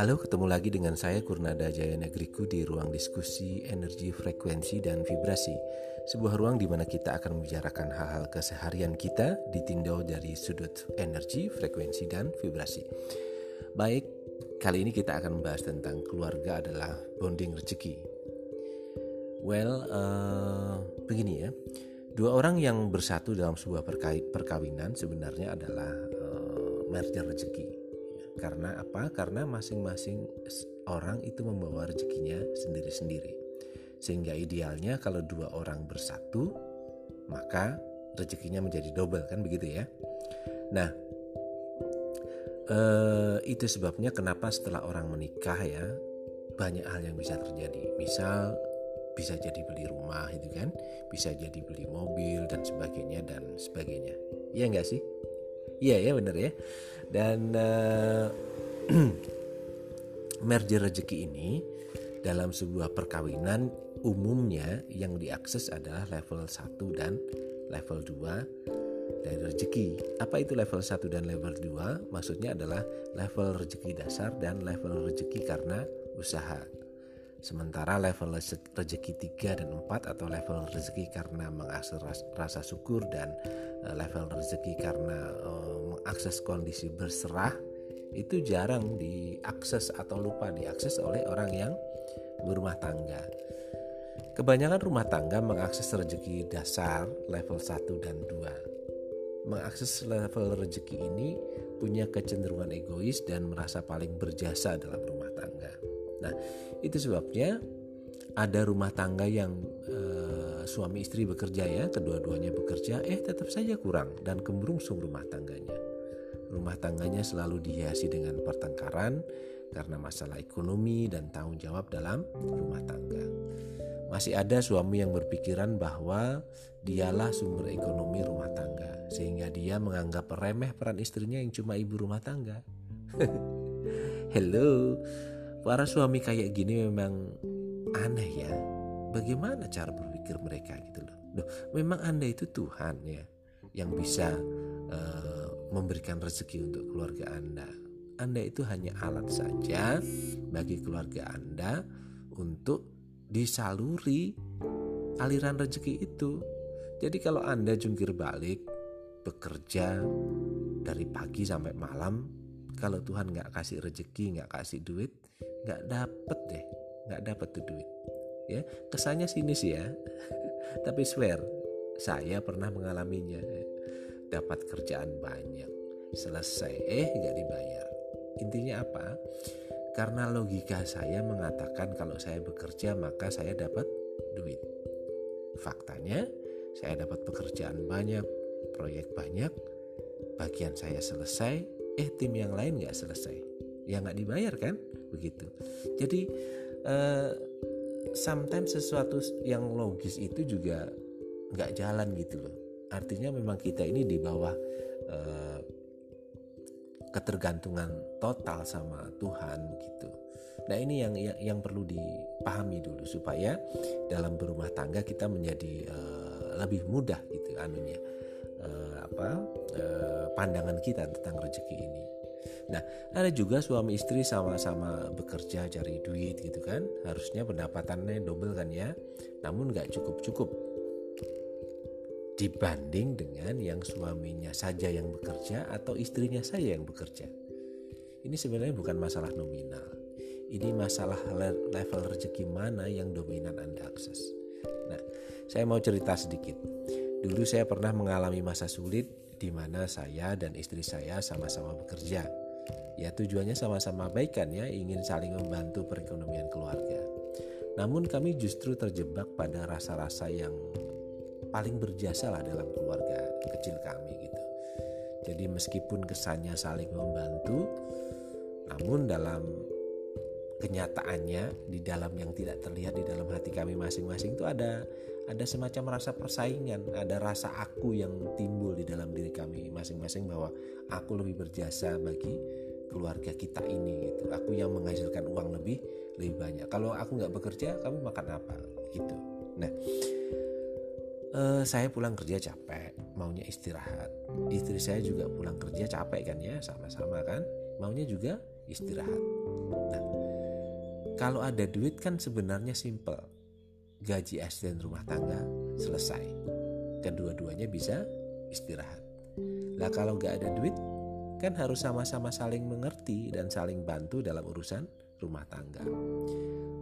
Halo, ketemu lagi dengan saya Kurnada Jaya Negriku di ruang diskusi energi, frekuensi, dan vibrasi. Sebuah ruang di mana kita akan membicarakan hal-hal keseharian kita ditinjau dari sudut energi, frekuensi, dan vibrasi. Baik, kali ini kita akan membahas tentang keluarga adalah bonding rezeki. Begini ya, dua orang yang bersatu dalam sebuah perkawinan sebenarnya adalah merger rezeki. Karena apa? Karena masing-masing orang itu membawa rezekinya sendiri-sendiri. Sehingga idealnya kalau dua orang bersatu, maka rezekinya menjadi double, kan begitu ya. Nah, itu sebabnya kenapa setelah orang menikah ya, banyak hal yang bisa terjadi. Misal bisa jadi beli rumah gitu kan, bisa jadi beli mobil dan sebagainya dan sebagainya. Iya enggak sih? Iya ya benar ya. Dan merger rezeki ini dalam sebuah perkawinan umumnya yang diakses adalah level 1 dan level 2 dari rezeki. Apa itu level 1 dan level 2? Maksudnya adalah level rezeki dasar dan level rezeki karena usaha. Sementara level rezeki 3 dan 4 atau level rezeki karena mengakses rasa syukur dan level rezeki karena mengakses kondisi berserah itu jarang diakses atau lupa diakses oleh orang yang berumah tangga. Kebanyakan rumah tangga mengakses rezeki dasar level 1 dan 2. Mengakses level rezeki ini punya kecenderungan egois dan merasa paling berjasa dalam rumah tangga. Nah, itu sebabnya ada rumah tangga yang suami istri bekerja ya, kedua-duanya bekerja, tetap saja kurang dan kemerungsung rumah tangganya. Rumah tangganya selalu dihiasi dengan pertengkaran karena masalah ekonomi dan tanggung jawab dalam rumah tangga. Masih ada suami yang berpikiran bahwa dialah sumber ekonomi rumah tangga, sehingga dia menganggap remeh peran istrinya yang cuma ibu rumah tangga. Hello. Para suami kayak gini memang aneh ya. Bagaimana cara berpikir mereka gitu loh. Memang Anda itu Tuhan ya, yang bisa memberikan rezeki untuk keluarga Anda. Anda itu hanya alat saja bagi keluarga Anda untuk disaluri aliran rezeki itu. Jadi kalau Anda jungkir balik bekerja dari pagi sampai malam, kalau Tuhan gak kasih rezeki, gak kasih duit, gak dapet tuh duit ya. Kesannya sinis ya, tapi swear, saya pernah mengalaminya. Dapat kerjaan banyak, selesai, gak dibayar. Intinya apa? Karena logika saya mengatakan kalau saya bekerja maka saya dapat duit. Faktanya saya dapat pekerjaan banyak, proyek banyak, bagian saya selesai, tim yang lain gak selesai. Ya gak dibayar kan? Begitu. Jadi sometimes sesuatu yang logis itu juga gak jalan gitu loh. Artinya memang kita ini di bawah ketergantungan total sama Tuhan gitu. Nah ini yang perlu dipahami dulu supaya dalam berumah tangga kita menjadi lebih mudah gitu anunya. Pandangan kita tentang rezeki ini. Nah, ada juga suami istri sama-sama bekerja cari duit gitu kan, harusnya pendapatannya double kan ya, namun nggak cukup dibanding dengan yang suaminya saja yang bekerja atau istrinya saja yang bekerja. Ini sebenarnya bukan masalah nominal, ini masalah level rezeki mana yang dominan Anda akses. Nah, saya mau cerita sedikit. Dulu saya pernah mengalami masa sulit di mana saya dan istri saya sama-sama bekerja. Ya tujuannya sama-sama baik kan ya, ingin saling membantu perekonomian keluarga. Namun kami justru terjebak pada rasa-rasa yang paling berjasa lah dalam keluarga kecil kami gitu. Jadi meskipun kesannya saling membantu, namun dalam kenyataannya di dalam yang tidak terlihat di dalam hati kami masing-masing itu ada semacam rasa persaingan, ada rasa aku yang timbul di dalam diri kami masing-masing bahwa aku lebih berjasa bagi keluarga kita ini gitu. Aku yang menghasilkan uang lebih banyak. Kalau aku nggak bekerja, kamu makan apa gitu. Nah, saya pulang kerja capek, maunya istirahat. Istri saya juga pulang kerja capek kan ya, sama-sama kan, maunya juga istirahat. Nah, kalau ada duit kan sebenarnya simple, gaji asisten rumah tangga selesai, kedua-duanya bisa istirahat. Lah kalau nggak ada duit kan harus sama-sama saling mengerti dan saling bantu dalam urusan rumah tangga.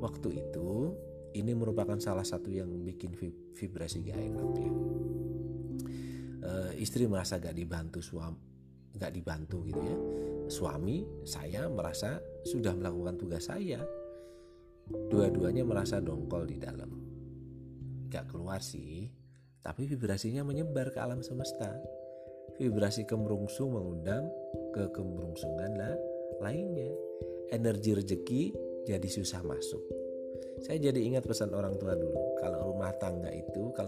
Waktu itu ini merupakan salah satu yang bikin vibrasi gak enak ya. Istri merasa gak dibantu gitu ya. Suami saya merasa sudah melakukan tugas saya. Dua-duanya merasa dongkol di dalam. Gak keluar sih, tapi vibrasinya menyebar ke alam semesta. Vibrasi kemrungsung mengundang ke kemrungsungan lainnya. Energi rezeki jadi susah masuk. Saya jadi ingat pesan orang tua dulu. Kalau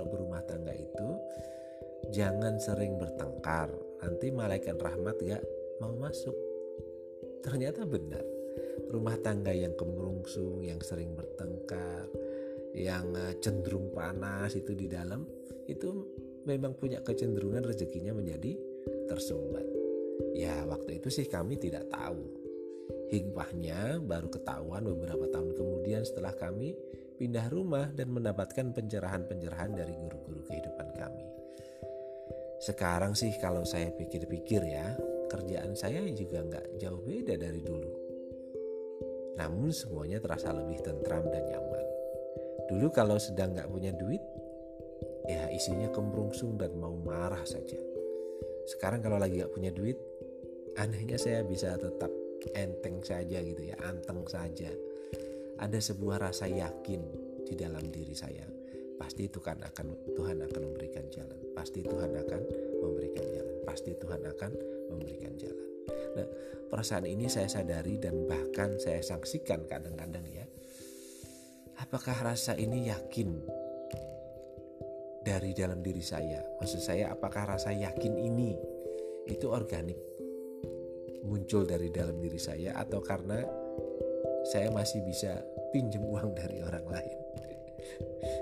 berumah tangga itu jangan sering bertengkar, nanti malaikat rahmat gak mau masuk. Ternyata benar, rumah tangga yang kemrungsung, yang sering bertengkar, yang cenderung panas itu di dalam, itu memang punya kecenderungan rezekinya menjadi tersumbat. Ya waktu itu sih kami tidak tahu. Hikmahnya baru ketahuan beberapa tahun kemudian setelah kami pindah rumah dan mendapatkan pencerahan-pencerahan dari guru-guru kehidupan kami. Sekarang sih kalau saya pikir-pikir ya, kerjaan saya juga gak jauh beda dari dulu. Namun semuanya terasa lebih tentram dan nyaman. Dulu kalau sedang gak punya duit, ya isinya kemrungsung dan mau marah saja. Sekarang kalau lagi gak punya duit, anehnya saya bisa tetap enteng saja gitu ya, anteng saja. Ada sebuah rasa yakin di dalam diri saya. Pasti Tuhan akan memberikan jalan. Nah, perasaan ini saya sadari dan bahkan saya saksikan kadang-kadang ya. Apakah rasa ini yakin dari dalam diri saya? Maksud saya, apakah rasa yakin ini itu organik muncul dari dalam diri saya atau karena saya masih bisa pinjam uang dari orang lain?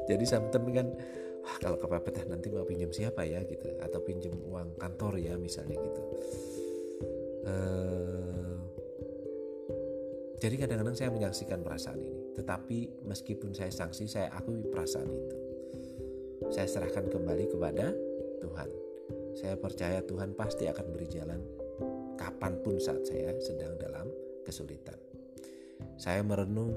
Jadi sometimes kan, wah kalau kepepetan nanti mau pinjam siapa ya gitu, atau pinjam uang kantor ya misalnya gitu. Jadi kadang-kadang saya menyaksikan perasaan ini, tetapi meskipun saya sanksi, saya akui perasaan itu. Saya serahkan kembali kepada Tuhan. Saya percaya Tuhan pasti akan beri jalan kapanpun saat saya sedang dalam kesulitan. Saya merenung.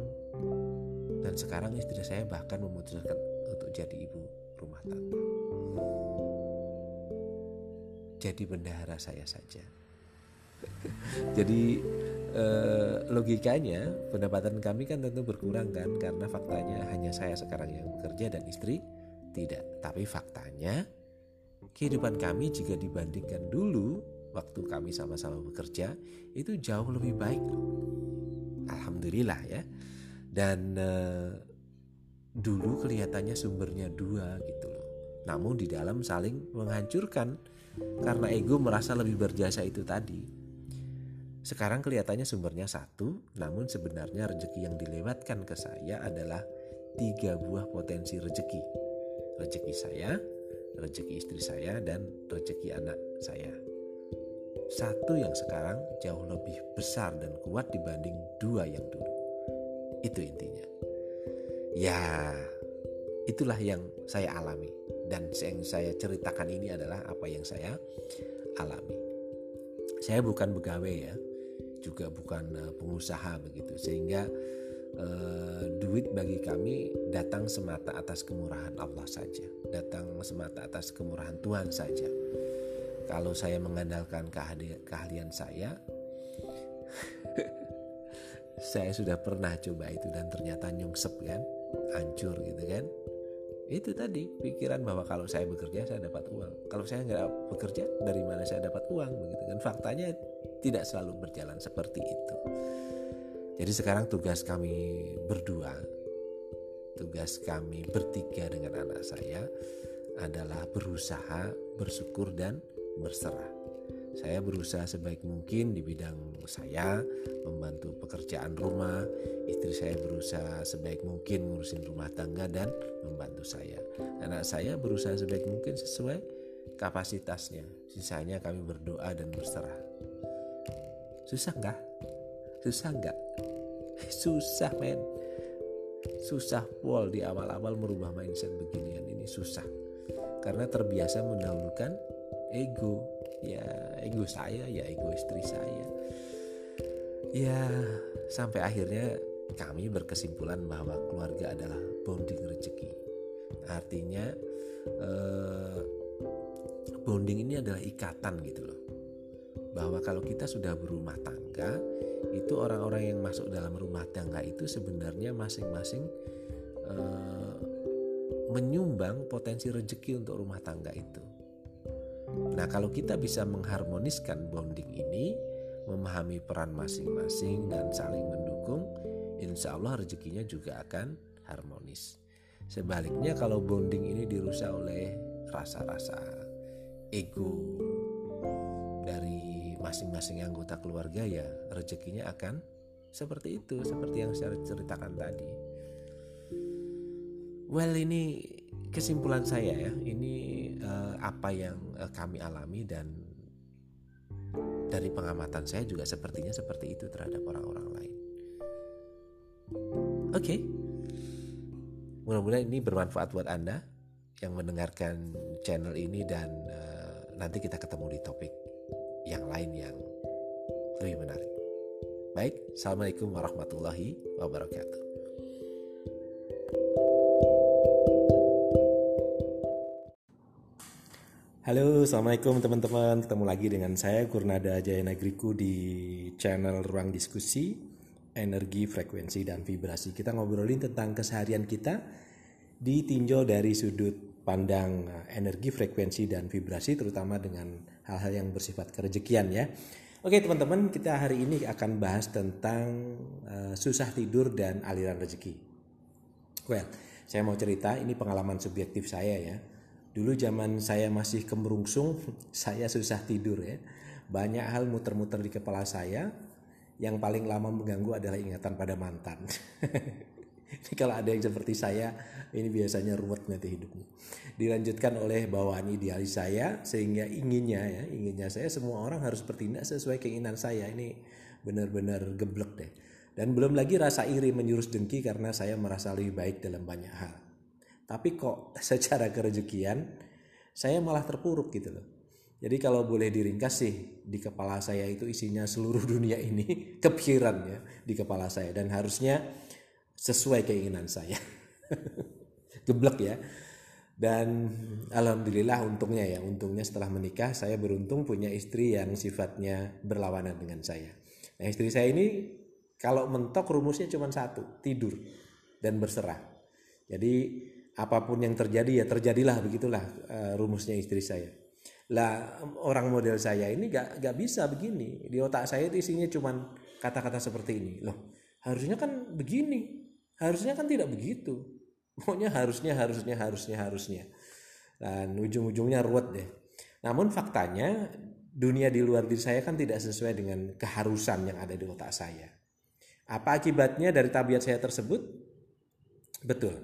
Dan sekarang istri saya bahkan memutuskan untuk jadi ibu rumah tangga. Jadi bendahara saya saja. Jadi logikanya pendapatan kami kan tentu berkurang kan, karena faktanya hanya saya sekarang yang bekerja dan istri tidak. Tapi faktanya kehidupan kami jika dibandingkan dulu waktu kami sama-sama bekerja itu jauh lebih baik. Alhamdulillah ya. Dan dulu kelihatannya sumbernya dua gitu loh. Namun di dalam saling menghancurkan karena ego merasa lebih berjasa itu tadi. Sekarang kelihatannya sumbernya satu, namun sebenarnya rezeki yang dilewatkan ke saya adalah 3 buah potensi rezeki. Rezeki saya, rezeki istri saya, dan rezeki anak saya. Satu yang sekarang jauh lebih besar dan kuat dibanding 2 yang dulu. Itu intinya. Ya, itulah yang saya alami. Dan yang saya ceritakan ini adalah apa yang saya alami. Saya bukan pegawai ya, juga bukan pengusaha begitu. Sehingga duit bagi kami datang semata atas kemurahan Allah saja. Datang semata atas kemurahan Tuhan saja. Kalau saya mengandalkan keahlian saya saya sudah pernah coba itu dan ternyata nyungsep kan, hancur gitu kan. Itu tadi pikiran bahwa kalau saya bekerja saya dapat uang, kalau saya nggak bekerja dari mana saya dapat uang begitu kan. Faktanya tidak selalu berjalan seperti itu. Jadi sekarang tugas kami berdua, tugas kami bertiga dengan anak saya adalah berusaha, bersyukur dan berserah. Saya berusaha sebaik mungkin di bidang saya, membantu pekerjaan rumah. Istri saya berusaha sebaik mungkin ngurusin rumah tangga dan membantu saya. Anak saya berusaha sebaik mungkin sesuai kapasitasnya. Sisanya kami berdoa dan berserah. Susah enggak? Susah men, susah Paul di awal-awal merubah mindset beginian ini, susah karena terbiasa mendahulukan ego. Ya ego saya, ya ego istri saya. Ya sampai akhirnya kami berkesimpulan bahwa keluarga adalah bonding rezeki. Artinya bonding ini adalah ikatan gitu loh. Bahwa kalau kita sudah berumah tangga, itu orang-orang yang masuk dalam rumah tangga itu sebenarnya masing-masing menyumbang potensi rezeki untuk rumah tangga itu. Nah, kalau kita bisa mengharmoniskan bonding ini, memahami peran masing-masing dan saling mendukung, insya Allah rezekinya juga akan harmonis. Sebaliknya kalau bonding ini dirusak oleh rasa-rasa ego dari masing-masing anggota keluarga, ya rezekinya akan seperti itu, seperti yang saya ceritakan tadi. Well, ini kesimpulan saya ya, ini apa yang kami alami dan dari pengamatan saya juga sepertinya seperti itu terhadap orang-orang lain. Oke. Mudah-mudahan ini bermanfaat buat Anda yang mendengarkan channel ini dan nanti kita ketemu di topik yang lain yang lebih menarik. Baik, Assalamualaikum warahmatullahi wabarakatuh. Halo, Assalamualaikum teman-teman. Ketemu lagi dengan saya Kurnada Jaya Negriku di channel Ruang Diskusi Energi, Frekuensi, dan Vibrasi. Kita ngobrolin tentang keseharian kita ditinjau dari sudut pandang energi, frekuensi, dan vibrasi, terutama dengan hal-hal yang bersifat kerejekian ya. Oke teman-teman, kita hari ini akan bahas tentang susah tidur dan aliran rezeki. Well, saya mau cerita, ini pengalaman subjektif saya ya. Dulu zaman saya masih kemerungsung, saya susah tidur ya. Banyak hal muter-muter di kepala saya. Yang paling lama mengganggu adalah ingatan pada mantan. Ini kalau ada yang seperti saya, ini biasanya ruwet nanti hidupnya. Dilanjutkan oleh bawaan idealis saya, sehingga inginnya saya semua orang harus bertindak sesuai keinginan saya. Ini benar-benar geblek deh. Dan belum lagi rasa iri menjurus dengki karena saya merasa lebih baik dalam banyak hal. Tapi kok secara kerejekian saya malah terpuruk gitu loh. Jadi kalau boleh diringkas sih, di kepala saya itu isinya seluruh dunia ini, kepikiran ya di kepala saya. Dan harusnya sesuai keinginan saya. Geblek ya. Dan alhamdulillah untungnya setelah menikah saya beruntung punya istri yang sifatnya berlawanan dengan saya. Nah, istri saya ini kalau mentok rumusnya cuma satu, tidur dan berserah. Jadi apapun yang terjadi ya terjadilah, begitulah rumusnya istri saya. Lah orang model saya ini gak bisa begini. Di otak saya itu isinya cuman kata-kata seperti ini. Loh, harusnya kan begini. Harusnya kan tidak begitu. Pokoknya harusnya. Dan ujung-ujungnya ruwet deh. Namun faktanya dunia di luar diri saya kan tidak sesuai dengan keharusan yang ada di otak saya. Apa akibatnya dari tabiat saya tersebut? Betul.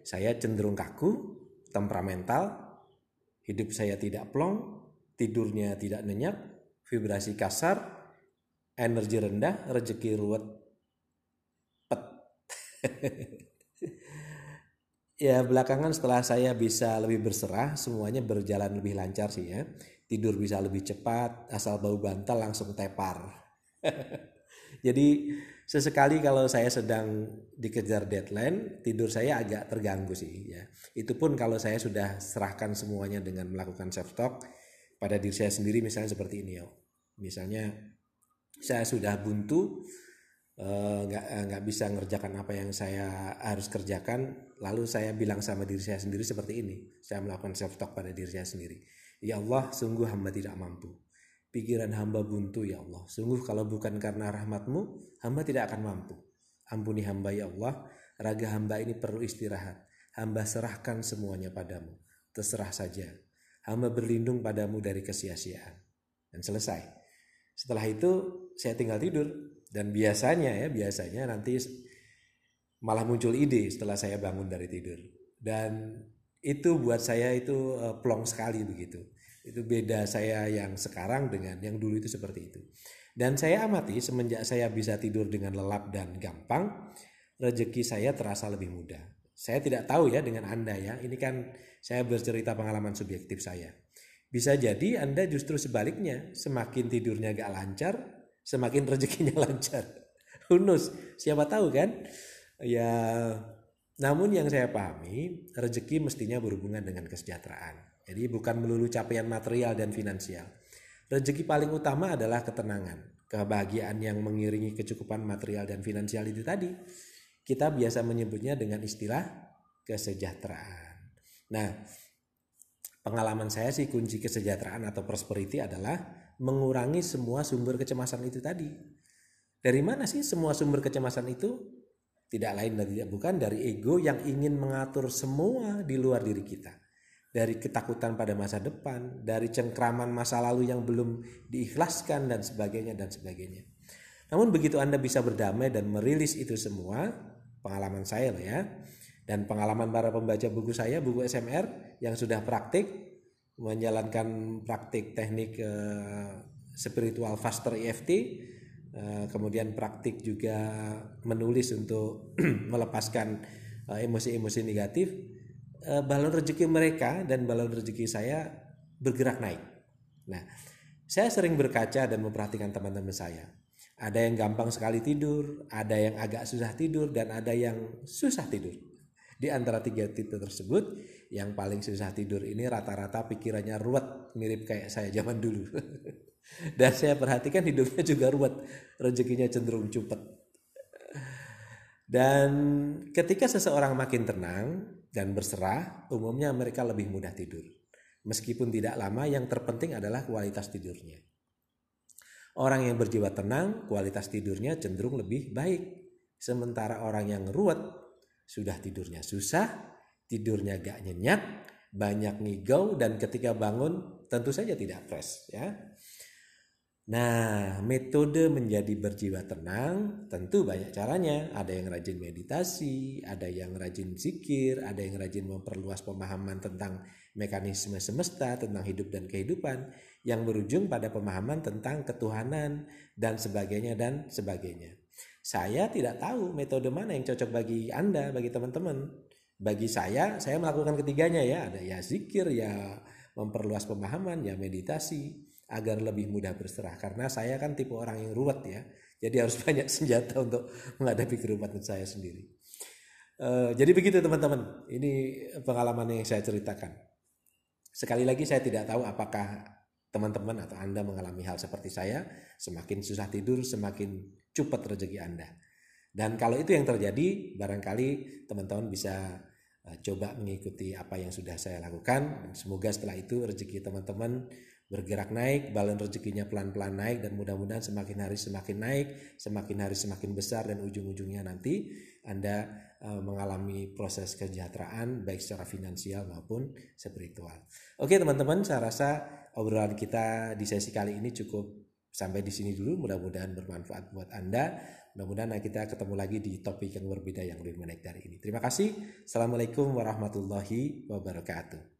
Saya cenderung kaku, temperamental, hidup saya tidak plong, tidurnya tidak nyenyak, vibrasi kasar, energi rendah, rezeki ruwet, pet. Ya belakangan setelah saya bisa lebih berserah, semuanya berjalan lebih lancar sih ya. Tidur bisa lebih cepat, asal bau bantal langsung tepar. Jadi sesekali kalau saya sedang dikejar deadline, tidur saya agak terganggu sih ya. Itu pun kalau saya sudah serahkan semuanya dengan melakukan self talk pada diri saya sendiri, misalnya seperti ini ya. Misalnya saya sudah buntu, nggak bisa ngerjakan apa yang saya harus kerjakan, lalu saya bilang sama diri saya sendiri seperti ini. Saya melakukan self talk pada diri saya sendiri. Ya Allah, sungguh hamba tidak mampu. Pikiran hamba buntu ya Allah. Sungguh kalau bukan karena rahmatmu, hamba tidak akan mampu. Ampuni hamba ya Allah. Raga hamba ini perlu istirahat. Hamba serahkan semuanya padamu. Terserah saja. Hamba berlindung padamu dari kesia-siaan. Dan selesai. Setelah itu saya tinggal tidur. Dan biasanya nanti malah muncul ide setelah saya bangun dari tidur. Dan itu buat saya itu plong sekali begitu. Itu beda saya yang sekarang dengan yang dulu itu seperti itu. Dan saya amati semenjak saya bisa tidur dengan lelap dan gampang, rezeki saya terasa lebih mudah. Saya tidak tahu ya dengan Anda ya, ini kan saya bercerita pengalaman subjektif saya. Bisa jadi Anda justru sebaliknya, semakin tidurnya gak lancar, semakin rezekinya lancar. Hunus, siapa tahu kan? Ya, namun yang saya pahami, rezeki mestinya berhubungan dengan kesejahteraan. Jadi bukan melulu capaian material dan finansial. Rezeki paling utama adalah ketenangan, kebahagiaan yang mengiringi kecukupan material dan finansial itu tadi. Kita biasa menyebutnya dengan istilah kesejahteraan. Nah, pengalaman saya sih kunci kesejahteraan atau prosperity adalah mengurangi semua sumber kecemasan itu tadi. Dari mana sih semua sumber kecemasan itu? Tidak lain dan tidak bukan dari ego yang ingin mengatur semua di luar diri kita. Dari ketakutan pada masa depan, dari cengkraman masa lalu yang belum diikhlaskan dan sebagainya dan sebagainya. Namun begitu Anda bisa berdamai dan merilis itu semua, pengalaman saya loh ya, dan pengalaman para pembaca buku saya, buku SMR yang sudah praktik, menjalankan praktik teknik spiritual faster EFT, kemudian praktik juga menulis untuk melepaskan emosi-emosi negatif, balon rezeki mereka dan balon rezeki saya bergerak naik. Nah, saya sering berkaca dan memperhatikan teman-teman saya. Ada yang gampang sekali tidur, ada yang agak susah tidur, dan ada yang susah tidur. Di antara tiga tipe tersebut, yang paling susah tidur ini rata-rata pikirannya ruwet, mirip kayak saya zaman dulu. Dan saya perhatikan hidupnya juga ruwet, rezekinya cenderung cupet. Dan ketika seseorang makin tenang dan berserah, umumnya mereka lebih mudah tidur. Meskipun tidak lama, yang terpenting adalah kualitas tidurnya. Orang yang berjiwa tenang, kualitas tidurnya cenderung lebih baik. Sementara orang yang ruwet, sudah tidurnya susah, tidurnya gak nyenyak, banyak ngigau, dan ketika bangun tentu saja tidak fresh ya. Nah, metode menjadi berjiwa tenang tentu banyak caranya. Ada yang rajin meditasi, ada yang rajin zikir, ada yang rajin memperluas pemahaman tentang mekanisme semesta, tentang hidup dan kehidupan, yang berujung pada pemahaman tentang ketuhanan dan sebagainya dan sebagainya. Saya tidak tahu metode mana yang cocok bagi Anda, bagi teman-teman. Bagi saya melakukan ketiganya ya. Ada ya zikir, ya memperluas pemahaman, ya meditasi, agar lebih mudah berserah, karena saya kan tipe orang yang ruwet ya, jadi harus banyak senjata untuk menghadapi keruwetan saya sendiri. Jadi begitu teman-teman, ini pengalaman yang saya ceritakan. Sekali lagi saya tidak tahu apakah teman-teman atau Anda mengalami hal seperti saya, semakin susah tidur semakin cupet rezeki Anda. Dan kalau itu yang terjadi, barangkali teman-teman bisa coba mengikuti apa yang sudah saya lakukan. Semoga setelah itu rezeki teman-teman bergerak naik, balon rezekinya pelan-pelan naik, dan mudah-mudahan semakin hari semakin naik, semakin hari semakin besar, dan ujung-ujungnya nanti Anda mengalami proses kesejahteraan baik secara finansial maupun spiritual. Oke teman-teman, saya rasa obrolan kita di sesi kali ini cukup sampai di sini dulu. Mudah-mudahan bermanfaat buat Anda. Mudah-mudahan kita ketemu lagi di topik yang berbeda yang lebih menarik dari ini. Terima kasih. Assalamualaikum warahmatullahi wabarakatuh.